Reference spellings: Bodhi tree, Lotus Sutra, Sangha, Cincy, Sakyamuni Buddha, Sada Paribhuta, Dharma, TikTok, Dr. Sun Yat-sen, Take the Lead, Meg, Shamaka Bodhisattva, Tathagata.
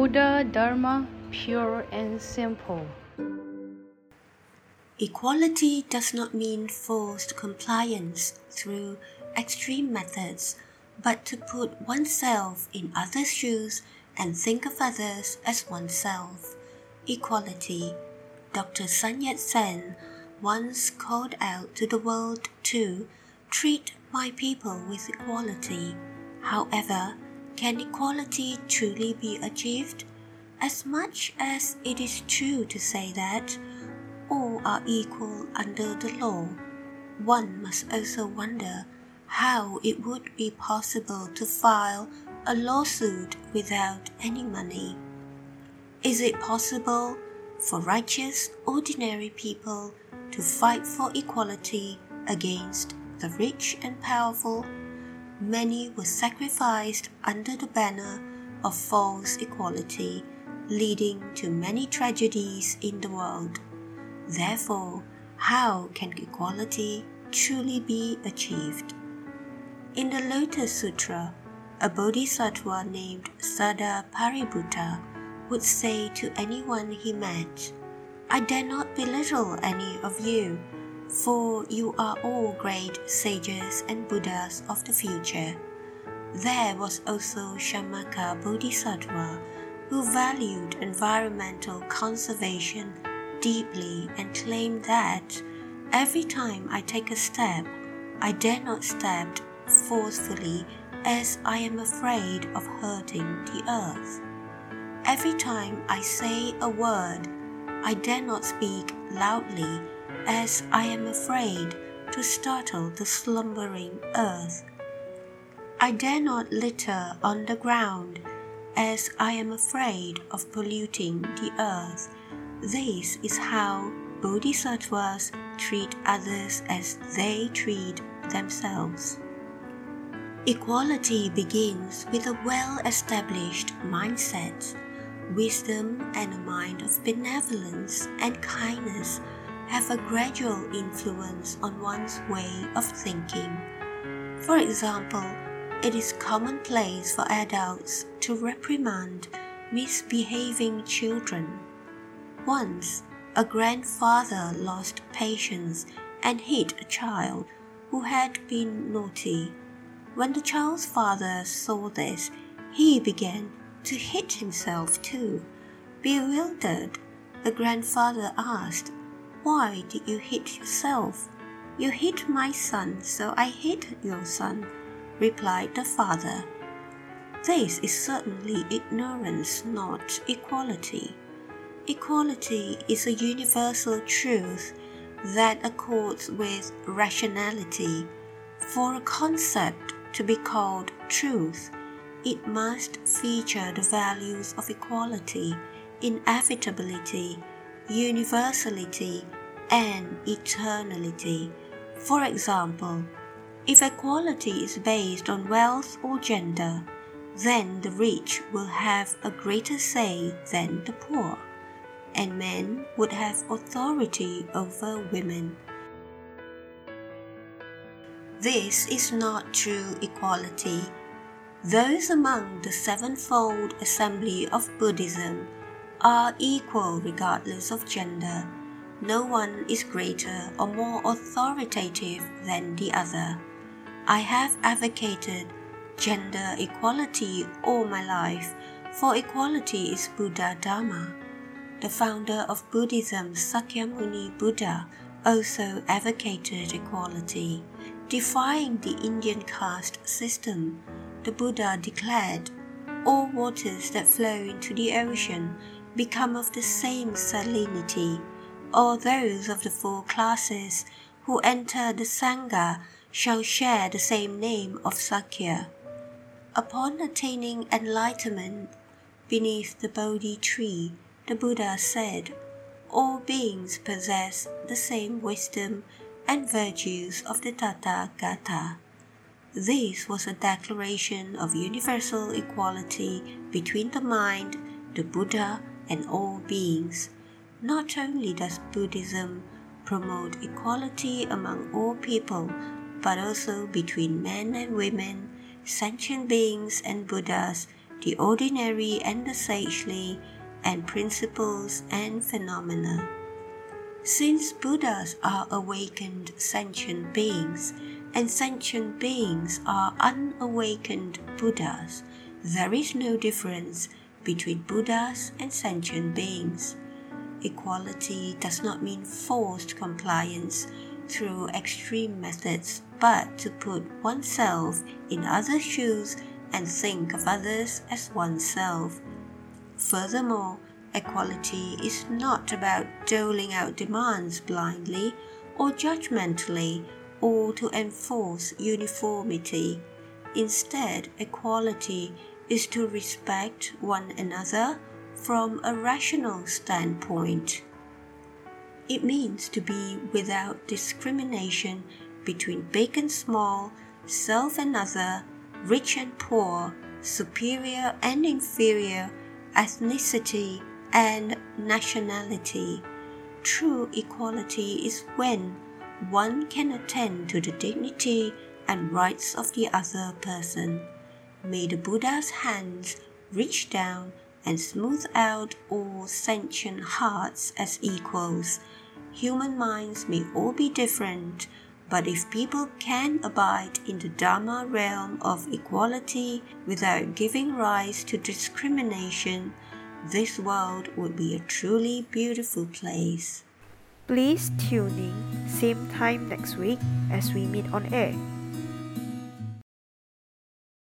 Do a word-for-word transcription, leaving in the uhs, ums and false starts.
Buddha Dharma, pure and simple. Equality does not mean forced compliance through extreme methods, but to put oneself in others' shoes and think of others as oneself. Equality, Doctor Sun Yat-sen once called out to the world to treat my people with equality. However, can equality truly be achieved? As much as it is true to say that all are equal under the law, one must also wonder how it would be possible to file a lawsuit without any money. Is it possible for righteous, ordinary people to fight for equality against the rich and powerful? Many were sacrificed under the banner of false equality, leading to many tragedies in the world. Therefore, how can equality truly be achieved? In the Lotus Sutra, a Bodhisattva named Sada Paribhuta would say to anyone he met, "I dare not belittle any of you, for you are all great sages and Buddhas of the future." There was also Shamaka Bodhisattva, who valued environmental conservation deeply and claimed that every time I take a step, I dare not step forcefully as I am afraid of hurting the earth. Every time I say a word, I dare not speak loudly as I am afraid to startle the slumbering earth. I dare not litter on the ground as I am afraid of polluting the earth. This is how Bodhisattvas treat others as they treat themselves. Equality begins with a well-established mindset. Wisdom and a mind of benevolence and kindness have a gradual influence on one's way of thinking. For example, it is commonplace for adults to reprimand misbehaving children. Once, a grandfather lost patience and hit a child who had been naughty. When the child's father saw this, he began to hit himself too. Bewildered, the grandfather asked, "Why did you hit yourself?" "You hit my son, so I hit your son," replied the father. This is certainly ignorance, not equality. Equality is a universal truth that accords with rationality. For a concept to be called truth, it must feature the values of equality, inevitability, universality, and eternality. For example, if equality is based on wealth or gender, then the rich will have a greater say than the poor, and men would have authority over women. This is not true equality. Those among the sevenfold assembly of Buddhism are equal regardless of gender. No one is greater or more authoritative than the other. I have advocated gender equality all my life, for equality is Buddha Dharma. The founder of Buddhism, Sakyamuni Buddha, also advocated equality. Defying the Indian caste system, the Buddha declared, "All waters that flow into the ocean become of the same salinity. All those of the four classes who enter the Sangha shall share the same name of Sakya." Upon attaining enlightenment beneath the Bodhi tree, the Buddha said, "All beings possess the same wisdom and virtues of the Tathagata." This was a declaration of universal equality between the mind, the Buddha, and all beings. Not only does Buddhism promote equality among all people, but also between men and women, sentient beings and Buddhas, the ordinary and the sagely, and principles and phenomena. Since Buddhas are awakened sentient beings, and sentient beings are unawakened Buddhas, there is no difference between Buddhas and sentient beings. Equality does not mean forced compliance through extreme methods, but to put oneself in others' shoes and think of others as oneself. Furthermore, equality is not about doling out demands blindly or judgmentally or to enforce uniformity. Instead, equality is to respect one another from a rational standpoint. It means to be without discrimination between big and small, self and other, rich and poor, superior and inferior, ethnicity and nationality. True equality is when one can attend to the dignity and rights of the other person. May the Buddha's hands reach down and smooth out all sentient hearts as equals. Human minds may all be different, but if people can abide in the Dharma realm of equality without giving rise to discrimination, this world would be a truly beautiful place. Please tune in same time next week as we meet on air.